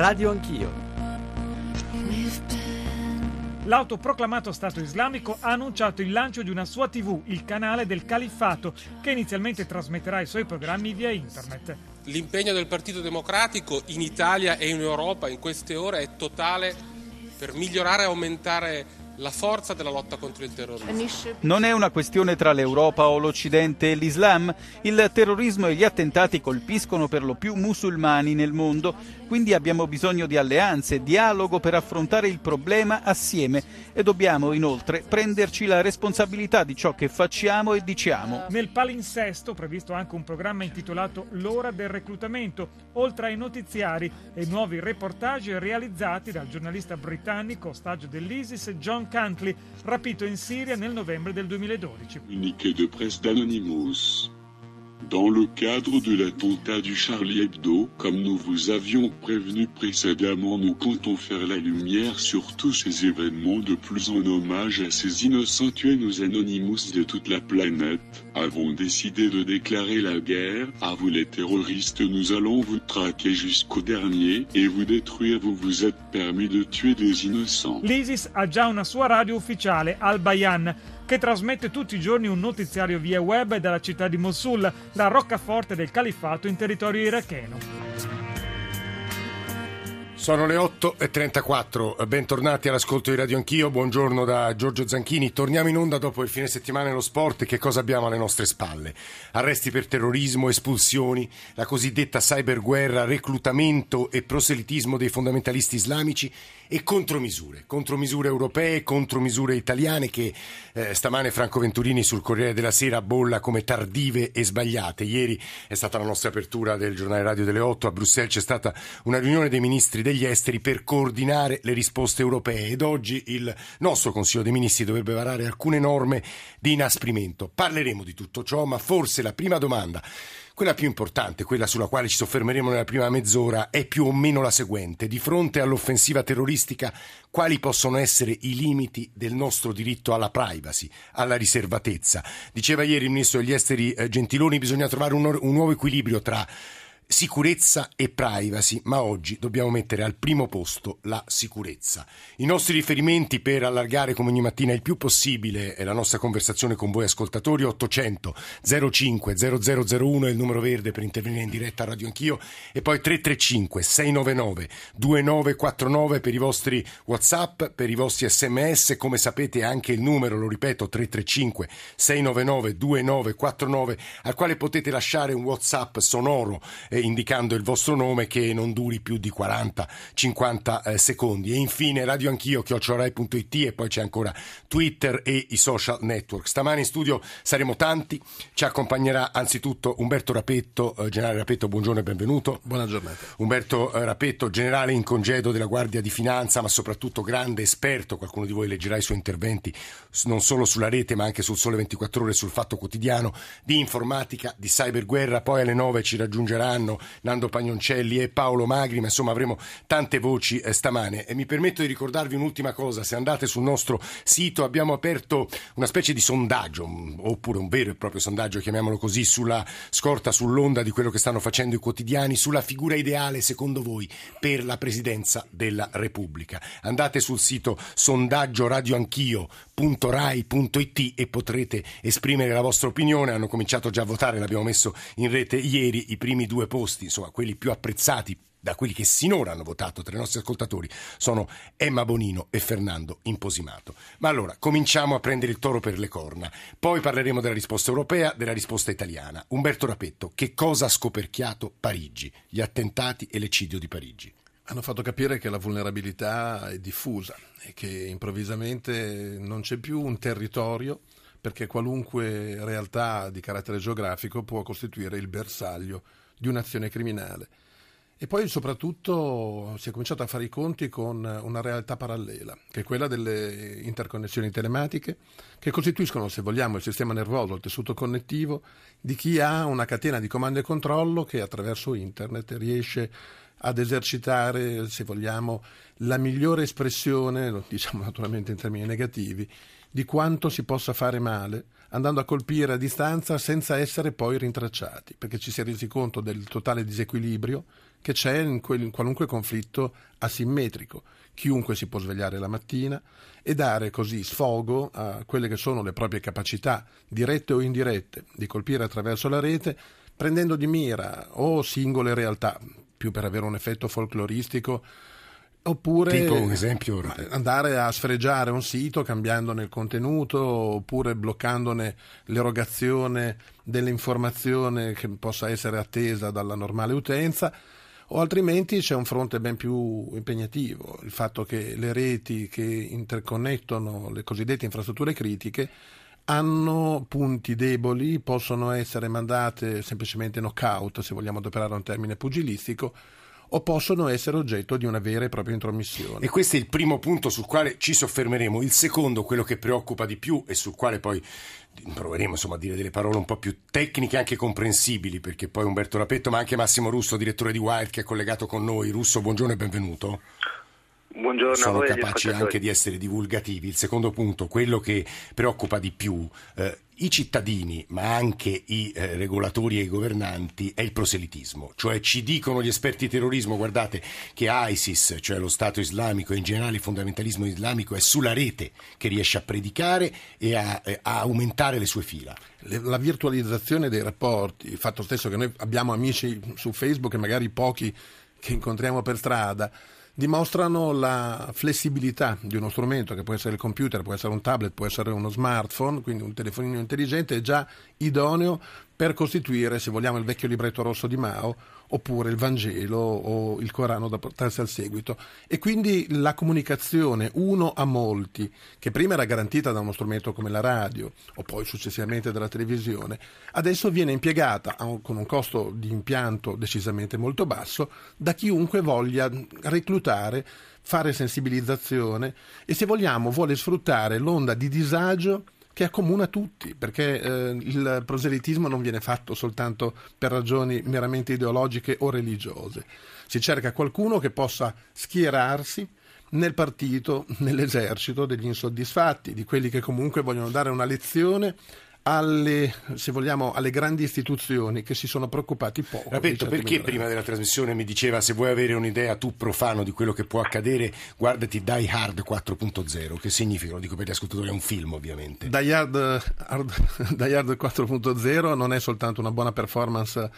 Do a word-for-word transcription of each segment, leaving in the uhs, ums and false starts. Radio Anch'io. L'autoproclamato Stato islamico ha annunciato il lancio di una sua tivù, il canale del Califfato, che inizialmente trasmetterà i suoi programmi via internet. L'impegno del Partito Democratico in Italia e in Europa in queste ore è totale per migliorare e aumentare la forza della lotta contro il terrorismo. Non è una questione tra l'Europa o l'Occidente e l'Islam. Il terrorismo e gli attentati colpiscono per lo più musulmani nel mondo, quindi abbiamo bisogno di alleanze, dialogo per affrontare il problema assieme e dobbiamo inoltre prenderci la responsabilità di ciò che facciamo e diciamo. Nel palinsesto previsto anche un programma intitolato L'ora del reclutamento, oltre ai notiziari e nuovi reportage realizzati dal giornalista britannico ostaggio dell'ISIS John Cantley, rapito in Siria nel novembre del duemiladodici. Unique de presse d'Anonymous. Dans le cadre de l'attentat du Charlie Hebdo, comme nous vous avions prévenu précédemment, nous comptons faire la lumière sur tous ces événements de plus en hommage à ces innocents tués. Nous Anonymous de toute la planète avons décidé de déclarer la guerre à vous les terroristes. Nous allons vous traquer jusqu'au dernier et vous détruire. Vous vous êtes permis de tuer des innocents. L'ISIS ha già una sua radio ufficiale, Al Bayan, che trasmette tutti i giorni un notiziario via web dalla città di Mosul, la roccaforte del califfato in territorio iracheno. Sono le otto e trentaquattro, bentornati all'ascolto di Radio Anch'io, buongiorno da Giorgio Zanchini. Torniamo in onda dopo il fine settimana nello sport. Che cosa abbiamo alle nostre spalle? Arresti per terrorismo, espulsioni, la cosiddetta cyberguerra, reclutamento e proselitismo dei fondamentalisti islamici e contromisure, contromisure europee, contromisure italiane che eh, stamane Franco Venturini sul Corriere della Sera bolla come tardive e sbagliate. Ieri è stata la nostra apertura del giornale radio delle otto, a Bruxelles c'è stata una riunione dei ministri degli esteri per coordinare le risposte europee ed oggi il nostro Consiglio dei Ministri dovrebbe varare alcune norme di inasprimento. Parleremo di tutto ciò, ma forse la prima domanda, quella più importante, quella sulla quale ci soffermeremo nella prima mezz'ora, è più o meno la seguente. Di fronte all'offensiva terroristica, quali possono essere i limiti del nostro diritto alla privacy, alla riservatezza? Diceva ieri il ministro degli esteri Gentiloni, bisogna trovare un, un nuovo equilibrio tra sicurezza e privacy, ma oggi dobbiamo mettere al primo posto la sicurezza. I nostri riferimenti per allargare come ogni mattina il più possibile la nostra conversazione con voi ascoltatori: ottocento zero cinque zero zero zero uno è il numero verde per intervenire in diretta a Radio Anch'io, e poi tre tre cinque sei nove nove due nove quattro nove per i vostri WhatsApp, per i vostri S M S. Come sapete anche il numero, lo ripeto, tre tre cinque sei nove nove due nove quattro nove, al quale potete lasciare un WhatsApp sonoro eh, indicando il vostro nome, che non duri più di quaranta cinquanta eh, secondi. E infine Radio Anch'io chiocciola rai punto it, e poi c'è ancora Twitter e i social network. Stamane in studio saremo tanti, ci accompagnerà anzitutto Umberto Rapetto, eh, generale Rapetto, buongiorno e benvenuto. Buona giornata. Umberto eh, Rapetto, generale in congedo della Guardia di Finanza, ma soprattutto grande esperto, qualcuno di voi leggerà i suoi interventi non solo sulla rete ma anche sul Sole ventiquattro Ore, sul Fatto Quotidiano, di informatica, di cyberguerra. Poi alle nove ci raggiungeranno Nando Pagnoncelli e Paolo Magri, ma insomma avremo tante voci eh, stamane. E mi permetto di ricordarvi un'ultima cosa: se andate sul nostro sito abbiamo aperto una specie di sondaggio, oppure un vero e proprio sondaggio, chiamiamolo così, sulla scorta, sull'onda di quello che stanno facendo i quotidiani, sulla figura ideale secondo voi per la presidenza della Repubblica. Andate sul sito sondaggio radio anch'io punto rai punto it e potrete esprimere la vostra opinione. Hanno cominciato già a votare, l'abbiamo messo in rete ieri, i primi due posti, insomma quelli più apprezzati da quelli che sinora hanno votato tra i nostri ascoltatori, sono Emma Bonino e Fernando Imposimato. Ma allora cominciamo a prendere il toro per le corna, poi parleremo della risposta europea, della risposta italiana. Umberto Rapetto, che cosa ha scoperchiato Parigi? Gli attentati e l'eccidio di Parigi hanno fatto capire che la vulnerabilità è diffusa e che improvvisamente non c'è più un territorio, perché qualunque realtà di carattere geografico può costituire il bersaglio di un'azione criminale. E poi soprattutto si è cominciato a fare i conti con una realtà parallela, che è quella delle interconnessioni telematiche, che costituiscono, se vogliamo, il sistema nervoso, il tessuto connettivo di chi ha una catena di comando e controllo che attraverso internet riesce ad esercitare, se vogliamo, la migliore espressione, lo diciamo naturalmente in termini negativi, di quanto si possa fare male andando a colpire a distanza senza essere poi rintracciati, perché ci si è resi conto del totale disequilibrio che c'è in, quel, in qualunque conflitto asimmetrico. Chiunque si può svegliare la mattina e dare così sfogo a quelle che sono le proprie capacità, dirette o indirette, di colpire attraverso la rete, prendendo di mira o singole realtà, più per avere un effetto folcloristico, oppure un esempio, andare a sfregiare un sito cambiandone il contenuto, oppure bloccandone l'erogazione dell'informazione che possa essere attesa dalla normale utenza, o altrimenti c'è un fronte ben più impegnativo, il fatto che le reti che interconnettono le cosiddette infrastrutture critiche hanno punti deboli, possono essere mandate semplicemente knockout, se vogliamo adoperare un termine pugilistico, o possono essere oggetto di una vera e propria intromissione. E questo è il primo punto sul quale ci soffermeremo. Il secondo, quello che preoccupa di più e sul quale poi proveremo insomma a dire delle parole un po' più tecniche, anche comprensibili, perché poi Umberto Rapetto, ma anche Massimo Russo, direttore di Wired, che è collegato con noi. Russo, buongiorno e benvenuto. Buongiorno. Sono a voi, capaci anche di essere divulgativi. Il secondo punto, quello che preoccupa di più eh, i cittadini, ma anche i eh, regolatori e i governanti, è il proselitismo. Cioè ci dicono gli esperti di terrorismo, guardate che ISIS, cioè lo Stato islamico e in generale il fondamentalismo islamico, è sulla rete che riesce a predicare e a, eh, a aumentare le sue fila. La virtualizzazione dei rapporti, il fatto stesso che noi abbiamo amici su Facebook e magari pochi che incontriamo per strada, dimostrano la flessibilità di uno strumento che può essere il computer, può essere un tablet, può essere uno smartphone, quindi un telefonino intelligente è già idoneo per costituire, se vogliamo, il vecchio libretto rosso di Mao, oppure il Vangelo o il Corano da portarsi al seguito. E quindi la comunicazione uno a molti, che prima era garantita da uno strumento come la radio o poi successivamente dalla televisione, adesso viene impiegata con un costo di impianto decisamente molto basso da chiunque voglia reclutare, fare sensibilizzazione e, se vogliamo, vuole sfruttare l'onda di disagio che accomuna tutti, perché eh, il proselitismo non viene fatto soltanto per ragioni meramente ideologiche o religiose. Si cerca qualcuno che possa schierarsi nel partito, nell'esercito degli insoddisfatti, di quelli che comunque vogliono dare una lezione alle, se vogliamo, alle grandi istituzioni che si sono preoccupati poco. Rapetto, perché migliorare. Prima della trasmissione mi diceva: se vuoi avere un'idea tu profano di quello che può accadere, guardati Die Hard quattro punto zero. Che significa? Lo dico per gli ascoltatori, è un film ovviamente. Die Hard, Hard, Die Hard quattro punto zero non è soltanto una buona performance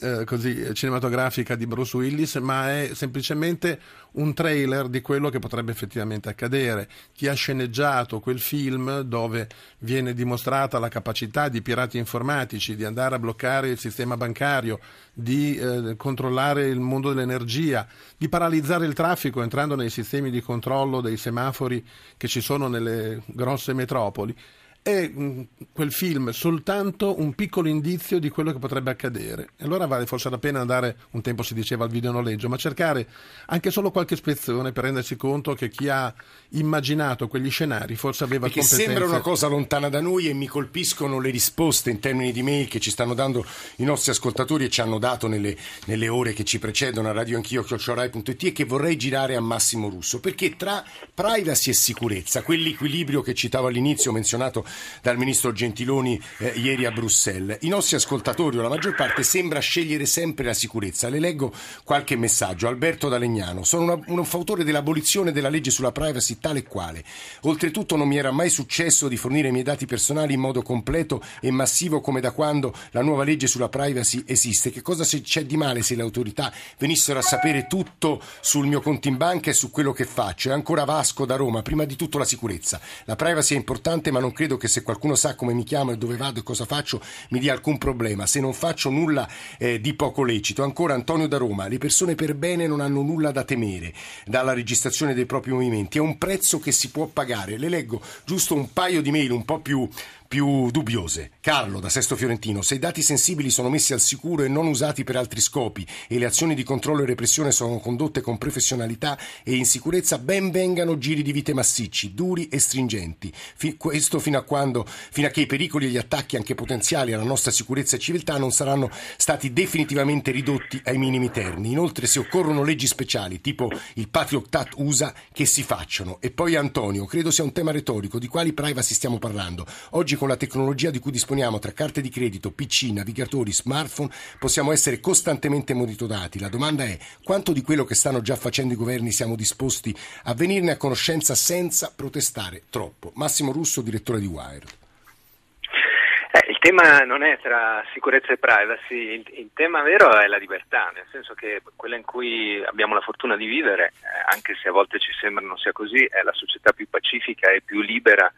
eh, così cinematografica di Bruce Willis, ma è semplicemente un trailer di quello che potrebbe effettivamente accadere. Chi ha sceneggiato quel film, dove viene dimostrata la capacità capacità di pirati informatici di andare a bloccare il sistema bancario, di eh, controllare il mondo dell'energia, di paralizzare il traffico entrando nei sistemi di controllo dei semafori che ci sono nelle grosse metropoli, è mh, quel film soltanto un piccolo indizio di quello che potrebbe accadere. E allora vale forse la pena andare, un tempo si diceva, al videonoleggio, ma cercare anche solo qualche spezzone per rendersi conto che chi ha immaginato quegli scenari forse aveva perché competenze. Sembra una cosa lontana da noi, e mi colpiscono le risposte in termini di mail che ci stanno dando i nostri ascoltatori e ci hanno dato nelle, nelle ore che ci precedono a radioanchio chiocciola rai punto it, e che vorrei girare a Massimo Russo, perché tra privacy e sicurezza, quell'equilibrio che citavo all'inizio, menzionato dal ministro Gentiloni eh, ieri a Bruxelles, i nostri ascoltatori, o la maggior parte, sembra scegliere sempre la sicurezza. Le leggo qualche messaggio. Alberto da Legnano: sono una, un fautore dell'abolizione della legge sulla privacy tale e quale. Oltretutto non mi era mai successo di fornire i miei dati personali in modo completo e massivo come da quando la nuova legge sulla privacy esiste. Che cosa c'è di male se le autorità venissero a sapere tutto sul mio conto in banca e su quello che faccio? E ancora Vasco da Roma: prima di tutto la sicurezza. La privacy è importante, ma non credo che se qualcuno sa come mi chiamo e dove vado e cosa faccio mi dia alcun problema, se non faccio nulla eh, di poco lecito. Ancora Antonio da Roma: le persone per bene non hanno nulla da temere dalla registrazione dei propri movimenti, è un prezzo che si può pagare. Le leggo giusto un paio di mail un po' più più dubbiose. Carlo da Sesto Fiorentino: se i dati sensibili sono messi al sicuro e non usati per altri scopi e le azioni di controllo e repressione sono condotte con professionalità e in sicurezza, ben vengano giri di vite massicci, duri e stringenti, F- questo fino a quando, fino a che i pericoli e gli attacchi anche potenziali alla nostra sicurezza e civiltà non saranno stati definitivamente ridotti ai minimi termini. Inoltre, se occorrono leggi speciali, tipo il Patriot Act U S A, che si facciano. E poi Antonio, credo sia un tema retorico, di quali privacy stiamo parlando? Oggi con la tecnologia di cui disponiamo, tra carte di credito, P C, navigatori, smartphone, possiamo essere costantemente monitorati. La domanda è: quanto di quello che stanno già facendo i governi siamo disposti a venirne a conoscenza senza protestare troppo? Massimo Russo, direttore di Wired. Eh, il tema non è tra sicurezza e privacy, il, il tema vero è la libertà, nel senso che quella in cui abbiamo la fortuna di vivere, eh, anche se a volte ci sembra non sia così, è la società più pacifica e più libera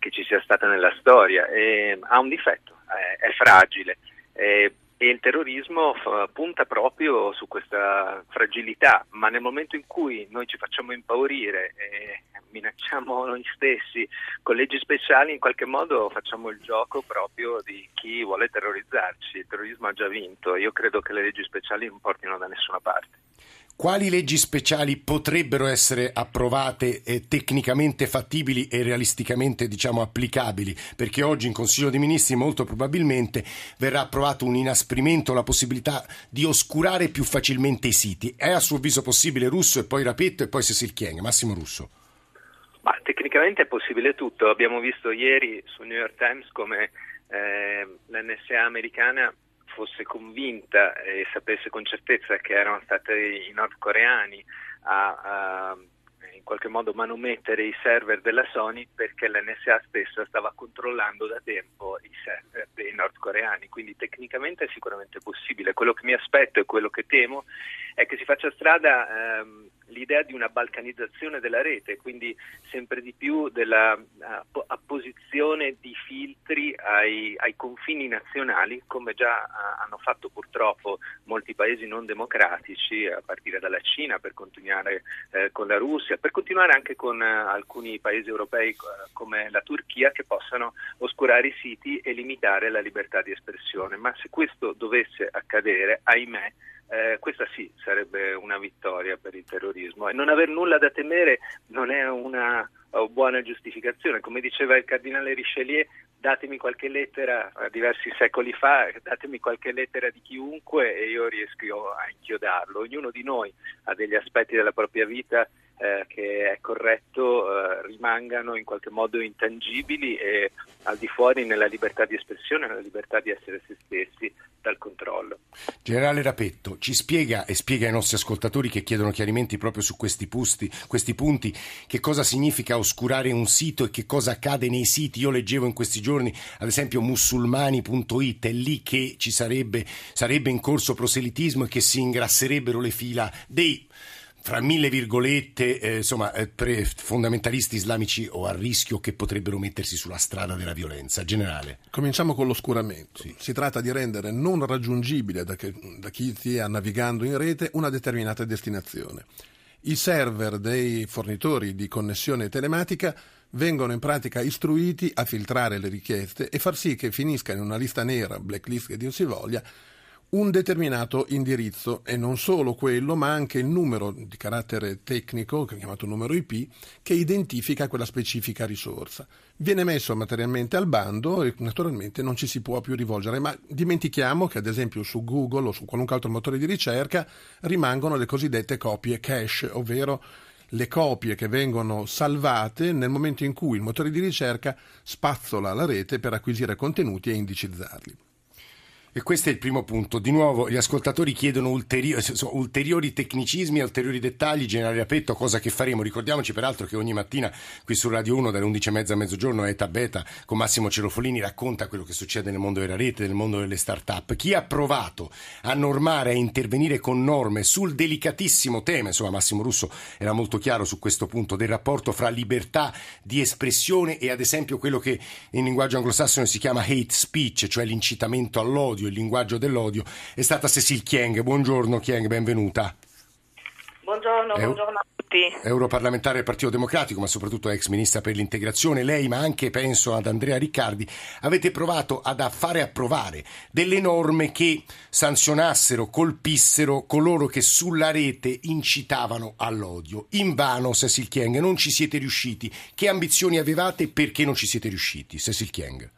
che ci sia stata nella storia, e ha un difetto, è, è fragile, e, e il terrorismo fa, punta proprio su questa fragilità, ma nel momento in cui noi ci facciamo impaurire e minacciamo noi stessi con leggi speciali, in qualche modo facciamo il gioco proprio di chi vuole terrorizzarci. Il terrorismo ha già vinto, io credo che le leggi speciali non portino da nessuna parte. Quali leggi speciali potrebbero essere approvate e tecnicamente fattibili e realisticamente, diciamo, applicabili? Perché oggi in Consiglio dei Ministri molto probabilmente verrà approvato un inasprimento alla possibilità di oscurare più facilmente i siti. È a suo avviso possibile, Russo, e poi Rapetto e poi Cécile Kyenge? Massimo Russo. Ma tecnicamente è possibile tutto. Abbiamo visto ieri su New York Times come eh, l'N S A americana fosse convinta e sapesse con certezza che erano stati i nordcoreani a, a in qualche modo manomettere i server della Sony, perché l'N S A stessa stava controllando da tempo i server dei nordcoreani. Quindi tecnicamente è sicuramente possibile. Quello che mi aspetto e quello che temo è che si faccia strada ehm, l'idea di una balcanizzazione della rete, quindi sempre di più della uh, apposizione di filtri ai, ai confini nazionali, come già uh, hanno fatto purtroppo molti paesi non democratici, a partire dalla Cina, per continuare uh, con la Russia, per continuare anche con uh, alcuni paesi europei uh, come la Turchia, che possano oscurare i siti e limitare la libertà di espressione. Ma se questo dovesse accadere, ahimè, Eh, questa sì sarebbe una vittoria per il terrorismo, e non aver nulla da temere non è una oh, buona giustificazione. Come diceva il cardinale Richelieu, datemi qualche lettera, diversi secoli fa, datemi qualche lettera di chiunque e io riesco a inchiodarlo. Ognuno di noi ha degli aspetti della propria vita eh, che è corretto eh, rimangano in qualche modo intangibili e al di fuori, nella libertà di espressione, nella libertà di essere se stessi, dal controllo. Generale Rapetto, ci spiega e spiega ai nostri ascoltatori che chiedono chiarimenti proprio su questi, pusti, questi punti, che cosa significa oscurare un sito e che cosa accade nei siti. Io leggevo in questi giorni, ad esempio, musulmani punto it, è lì che ci sarebbe, sarebbe in corso proselitismo e che si ingrasserebbero le fila dei, fra mille virgolette, eh, insomma, eh, pre- fondamentalisti islamici o a rischio, che potrebbero mettersi sulla strada della violenza. Generale. Cominciamo con l'oscuramento. Sì. Si tratta di rendere non raggiungibile da, che, da chi stia navigando in rete una determinata destinazione. I server dei fornitori di connessione telematica vengono in pratica istruiti a filtrare le richieste e far sì che finisca in una lista nera, blacklist che dir si voglia, un determinato indirizzo, e non solo quello, ma anche il numero di carattere tecnico, che è chiamato numero I P, che identifica quella specifica risorsa. Viene messo materialmente al bando e naturalmente non ci si può più rivolgere, ma dimentichiamo che ad esempio su Google o su qualunque altro motore di ricerca rimangono le cosiddette copie cache, ovvero le copie che vengono salvate nel momento in cui il motore di ricerca spazzola la rete per acquisire contenuti e indicizzarli. E questo è il primo punto. Di nuovo gli ascoltatori chiedono ulteriori, ulteriori tecnicismi, ulteriori dettagli. Generale Rapetto, cosa che faremo? Ricordiamoci peraltro che ogni mattina qui su Radio uno dalle undici e mezza a mezzogiorno Eta Beta con Massimo Cerofolini racconta quello che succede nel mondo della rete, nel mondo delle start-up. Chi ha provato a normare e intervenire con norme sul delicatissimo tema, insomma Massimo Russo era molto chiaro su questo punto, del rapporto fra libertà di espressione e ad esempio quello che in linguaggio anglosassone si chiama hate speech, cioè l'incitamento all'odio, il linguaggio dell'odio, è stata Cécile Kyenge. Buongiorno Kyenge, benvenuta. buongiorno, Eu- buongiorno a tutti. Europarlamentare del Partito Democratico, ma soprattutto ex ministra per l'integrazione, lei, ma anche penso ad Andrea Riccardi, avete provato ad fare approvare delle norme che sanzionassero, colpissero coloro che sulla rete incitavano all'odio. Invano, Cécile Kyenge, non ci siete riusciti. Che ambizioni avevate, perché non ci siete riusciti? Cécile Kyenge.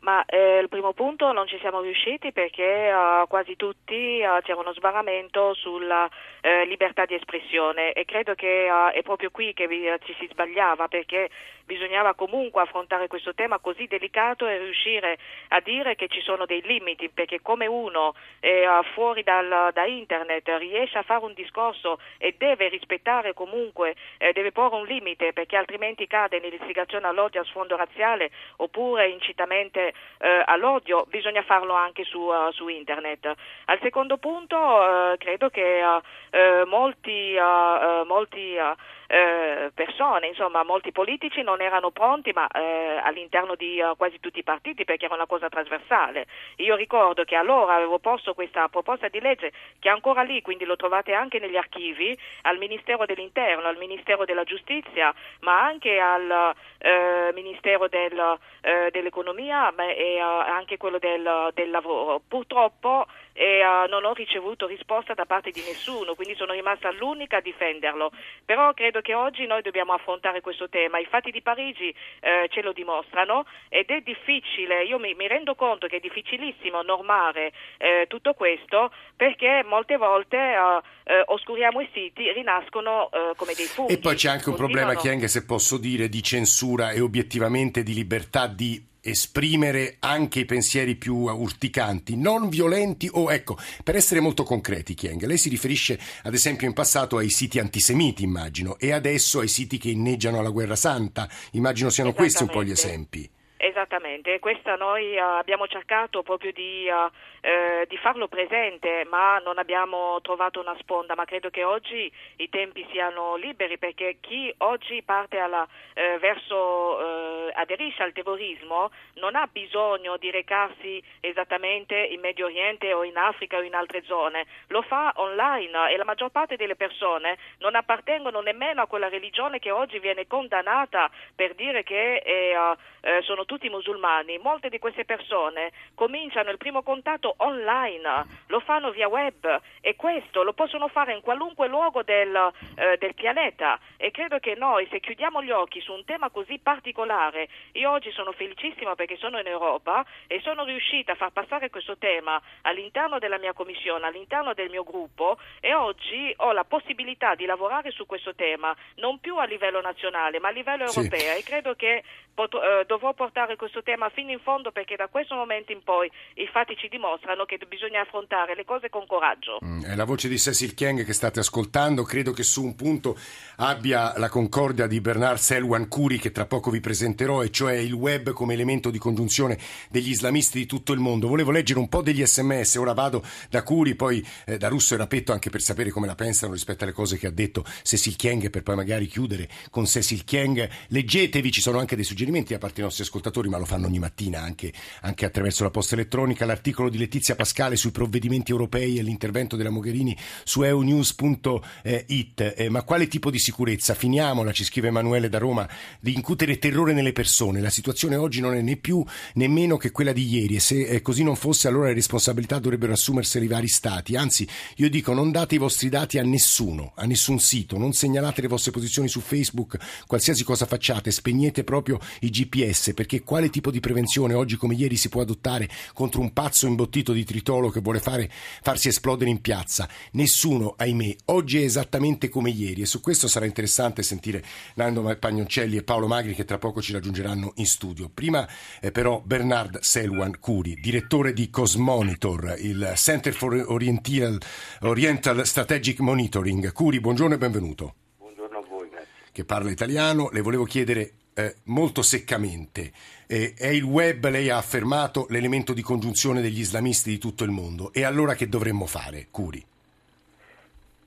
Ma eh, il primo punto, non ci siamo riusciti perché uh, quasi tutti uh, c'era uno sbarramento sulla uh, libertà di espressione, e credo che uh, è proprio qui che vi, uh, ci si sbagliava, perché bisognava comunque affrontare questo tema così delicato e riuscire a dire che ci sono dei limiti, perché come uno eh, fuori dal, da internet riesce a fare un discorso e deve rispettare comunque, eh, deve porre un limite, perché altrimenti cade nell'istigazione all'odio a sfondo razziale oppure incitamente eh, all'odio, bisogna farlo anche su, uh, su internet. Al secondo punto uh, credo che uh, uh, molti, uh, uh, molti uh, Eh, persone, insomma molti politici non erano pronti, ma eh, all'interno di eh, quasi tutti i partiti, perché era una cosa trasversale. Io ricordo che allora avevo posto questa proposta di legge, che è ancora lì, quindi lo trovate anche negli archivi, al Ministero dell'Interno, al Ministero della Giustizia, ma anche al eh, Ministero del, eh, dell'Economia ma, e eh, anche quello del, del lavoro. Purtroppo e uh, non ho ricevuto risposta da parte di nessuno, quindi sono rimasta l'unica a difenderlo. Però credo che oggi noi dobbiamo affrontare questo tema, i fatti di Parigi eh, ce lo dimostrano, ed è difficile, io mi, mi rendo conto che è difficilissimo normare eh, tutto questo, perché molte volte eh, eh, oscuriamo i siti, rinascono eh, come dei funghi. E poi c'è anche un Continuano. problema, Kyenge, se posso dire, di censura e obiettivamente di libertà di esprimere anche i pensieri più urticanti, non violenti o, ecco, per essere molto concreti, Kyenge, lei si riferisce ad esempio in passato ai siti antisemiti, immagino, e adesso ai siti che inneggiano alla guerra santa, immagino siano questi un po' gli esempi. Esattamente, questa noi uh, abbiamo cercato proprio di, uh, eh, di farlo presente, ma non abbiamo trovato una sponda, ma credo che oggi i tempi siano liberi, perché chi oggi parte alla, eh, verso, eh, aderisce al terrorismo non ha bisogno di recarsi esattamente in Medio Oriente o in Africa o in altre zone, lo fa online, e la maggior parte delle persone non appartengono nemmeno a quella religione che oggi viene condannata per dire che è, eh, sono tutti musulmani. Molte di queste persone cominciano il primo contatto online, lo fanno via web, e questo lo possono fare in qualunque luogo del, eh, del pianeta, e credo che noi, se chiudiamo gli occhi su un tema così particolare, io oggi sono felicissima perché sono in Europa e sono riuscita a far passare questo tema all'interno della mia commissione, all'interno del mio gruppo, e oggi ho la possibilità di lavorare su questo tema non più a livello nazionale ma a livello europeo, sì. E credo che pot- eh, dovrò portare questo tema fino in fondo, perché da questo momento in poi i fatti ci dimostrano che bisogna affrontare le cose con coraggio. Mm, è la voce di Cécile Kyenge che state ascoltando. Credo che su un punto abbia la concordia di Bernard Selwan Khoury, che tra poco vi presenterò, e cioè il web come elemento di congiunzione degli islamisti di tutto il mondo. Volevo leggere un po' degli sms, ora vado da Khoury, poi eh, da Russo e Rapetto, anche per sapere come la pensano rispetto alle cose che ha detto Cécile Kyenge, per poi magari chiudere con Cécile Kyenge. Leggetevi, ci sono anche dei suggerimenti da parte dei nostri ascoltatori, ma lo fanno ogni mattina anche, anche attraverso la posta elettronica. L'articolo di Letizia Pascale sui provvedimenti europei e l'intervento della Mogherini su e u news punto i t. Eh, ma quale tipo di sicurezza? Finiamola, ci scrive Emanuele da Roma, di incutere terrore nelle persone. La situazione oggi non è né più né meno che quella di ieri, e se così non fosse, allora le responsabilità dovrebbero assumersene i vari stati. Anzi, io dico, non date i vostri dati a nessuno, a nessun sito, non segnalate le vostre posizioni su Facebook, qualsiasi cosa facciate, spegnete proprio i G P S, perché Che quale tipo di prevenzione oggi come ieri si può adottare contro un pazzo imbottito di tritolo che vuole fare, farsi esplodere in piazza? Nessuno, ahimè. Oggi è esattamente come ieri, e su questo sarà interessante sentire Nando Pagnoncelli e Paolo Magri, che tra poco ci raggiungeranno in studio. Prima eh, però Bernard Selwan Khoury, direttore di Cosmonitor, il Center for Oriental, Oriental Strategic Monitoring. Khoury, buongiorno e benvenuto. Buongiorno a voi, grazie. Che parla italiano. Le volevo chiedere Eh, molto seccamente, eh, è il web, lei ha affermato, l'elemento di congiunzione degli islamisti di tutto il mondo, e allora che dovremmo fare, Khoury?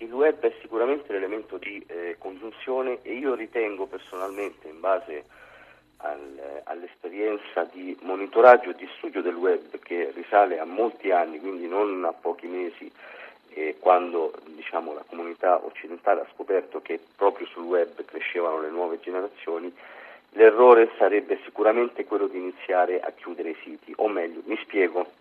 Il web è sicuramente l'elemento di eh, congiunzione, e io ritengo personalmente, in base al, all'esperienza di monitoraggio e di studio del web, che risale a molti anni, quindi non a pochi mesi, eh, quando diciamo, la comunità occidentale ha scoperto che proprio sul web crescevano le nuove generazioni, l'errore sarebbe sicuramente quello di iniziare a chiudere i siti, o meglio, mi spiego,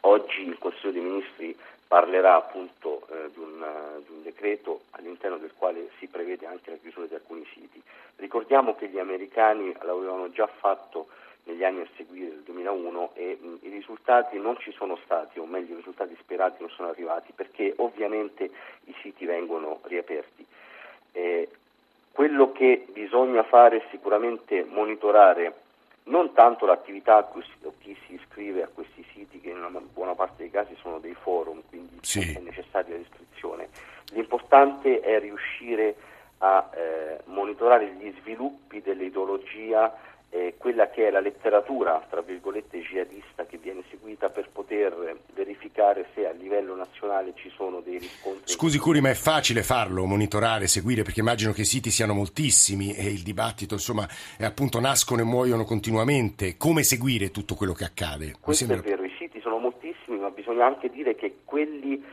oggi il Consiglio dei Ministri parlerà appunto eh, di, un, uh, di un decreto all'interno del quale si prevede anche la chiusura di alcuni siti. Ricordiamo che gli americani l'avevano già fatto negli anni a seguire, del duemilauno, e mh, i risultati non ci sono stati, o meglio i risultati sperati non sono arrivati, perché ovviamente i siti vengono riaperti. Eh, quello che bisogna fare è sicuramente monitorare non tanto l'attività a cui chi si iscrive a questi siti, che in una buona parte dei casi sono dei forum, quindi sì, è necessaria l'iscrizione. L'importante è riuscire a eh, monitorare gli sviluppi dell'ideologia, eh, quella che è la letteratura, tra virgolette, jihadista che viene seguita, per poter verificare se a livello nazionale ci sono dei riscontri. Scusi Khoury, ma è facile farlo, monitorare, seguire, perché immagino che i siti siano moltissimi e il dibattito, insomma, è appunto, nascono e muoiono continuamente. Come seguire tutto quello che accade? Questo sembra... è vero, i siti sono moltissimi, ma bisogna anche dire che quelli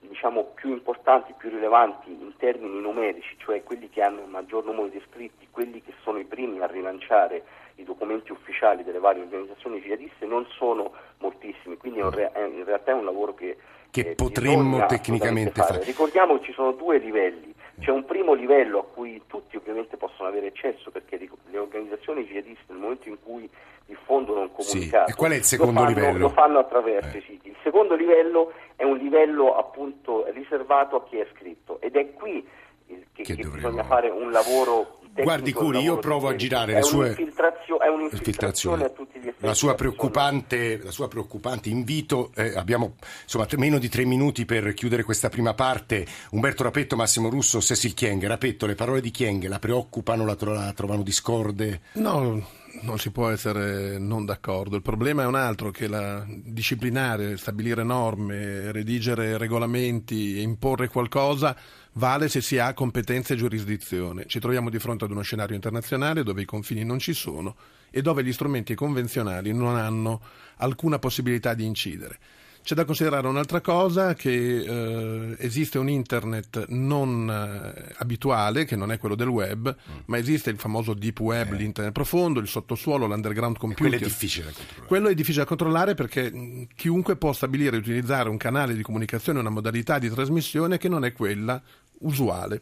diciamo più importanti, più rilevanti in termini numerici, cioè quelli che hanno il maggior numero di iscritti, quelli che sono i primi a rilanciare i documenti ufficiali delle varie organizzazioni jihadiste, non sono moltissimi, quindi è re- è in realtà è un lavoro che, che eh, potremmo tecnicamente fare. fare. Ricordiamo che ci sono due livelli, c'è un primo livello a cui tutti ovviamente possono avere accesso, perché le organizzazioni jihadiste nel momento in cui diffondono un comunicato, sì, e qual è il secondo lo fanno, livello? Lo fanno attraverso eh. i siti. Il secondo livello è un livello appunto riservato a chi è iscritto, ed è qui che, che, che bisogna fare un lavoro tecnico. Guardi Khoury, io provo a girare le sue... È un'infiltrazione a tutti gli effetti. La sua preoccupante, la sua preoccupante invito, eh, abbiamo insomma meno di tre minuti per chiudere questa prima parte. Umberto Rapetto, Massimo Russo, Cécile Kyenge. Rapetto, le parole di Kyenge la preoccupano, la, tro- la trovano discorde? No, non si può essere non d'accordo. Il problema è un altro, che la disciplinare, stabilire norme, redigere regolamenti, imporre qualcosa vale se si ha competenza e giurisdizione. Ci troviamo di fronte ad uno scenario internazionale dove i confini non ci sono e dove gli strumenti convenzionali non hanno alcuna possibilità di incidere. C'è da considerare un'altra cosa, che eh, esiste un internet non eh, abituale, che non è quello del web, mm. ma esiste il famoso deep web, eh. l'internet profondo, il sottosuolo, l'underground computer. E quello è difficile da controllare. Quello è difficile da controllare perché chiunque può stabilire e utilizzare un canale di comunicazione, una modalità di trasmissione che non è quella usuale.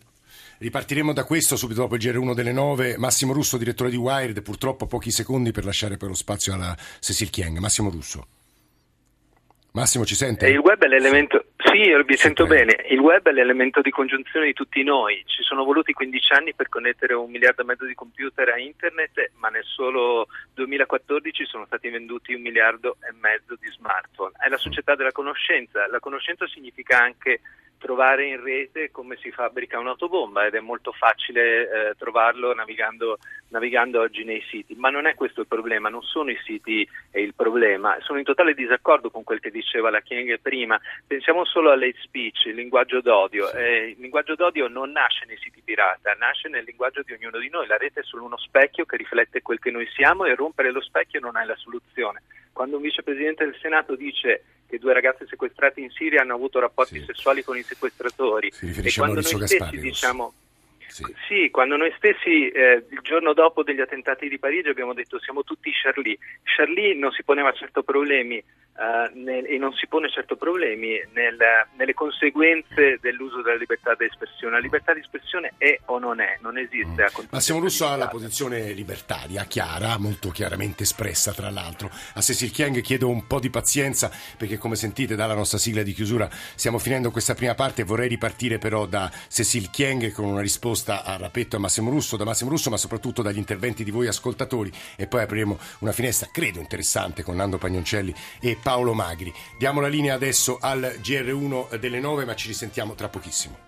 Ripartiremo da questo subito dopo il G R uno delle nove. Massimo Russo, direttore di Wired, purtroppo pochi secondi per lasciare poi lo spazio alla Cécile Kyenge. Massimo Russo. Massimo, ci sente? Il web è l'elemento... Sì, vi sento bene. Il web è l'elemento di congiunzione di tutti noi. Ci sono voluti quindici anni per connettere un miliardo e mezzo di computer a internet, ma nel solo duemilaquattordici sono stati venduti un miliardo e mezzo di smartphone. È la società della conoscenza. La conoscenza significa anche trovare in rete come si fabbrica un'autobomba, ed è molto facile eh, trovarlo navigando, navigando oggi nei siti. Ma non è questo il problema, non sono i siti il problema. Sono in totale disaccordo con quel che diceva la Kyenge prima. Pensiamo solo all'hate speech, il linguaggio d'odio. Sì. Eh, il linguaggio d'odio non nasce nei siti pirata, nasce nel linguaggio di ognuno di noi. La rete è solo uno specchio che riflette quel che noi siamo, e rompere lo specchio non è la soluzione. Quando un vicepresidente del Senato dice che due ragazze sequestrate in Siria hanno avuto rapporti sì. sessuali con i sequestratori, si e quando noi Gaspari, stessi diciamo sì. sì, quando noi stessi eh, il giorno dopo degli attentati di Parigi abbiamo detto siamo tutti Charlie. Charlie non si poneva certo problemi Uh, nel, e non si pone certo problemi nel, nelle conseguenze dell'uso della libertà di espressione. La libertà di espressione è o non è, non esiste. Mm. Massimo Russo ha la posizione libertaria chiara, molto chiaramente espressa tra l'altro. A Cécile Kyenge chiedo un po' di pazienza, perché come sentite dalla nostra sigla di chiusura stiamo finendo questa prima parte. Vorrei ripartire però da Cécile Kyenge con una risposta a Rapetto e a Massimo Russo, da Massimo Russo, ma soprattutto dagli interventi di voi ascoltatori, e poi apriremo una finestra credo interessante con Nando Pagnoncelli e Paolo Magri. Diamo la linea adesso al G R uno delle nove, ma ci risentiamo tra pochissimo.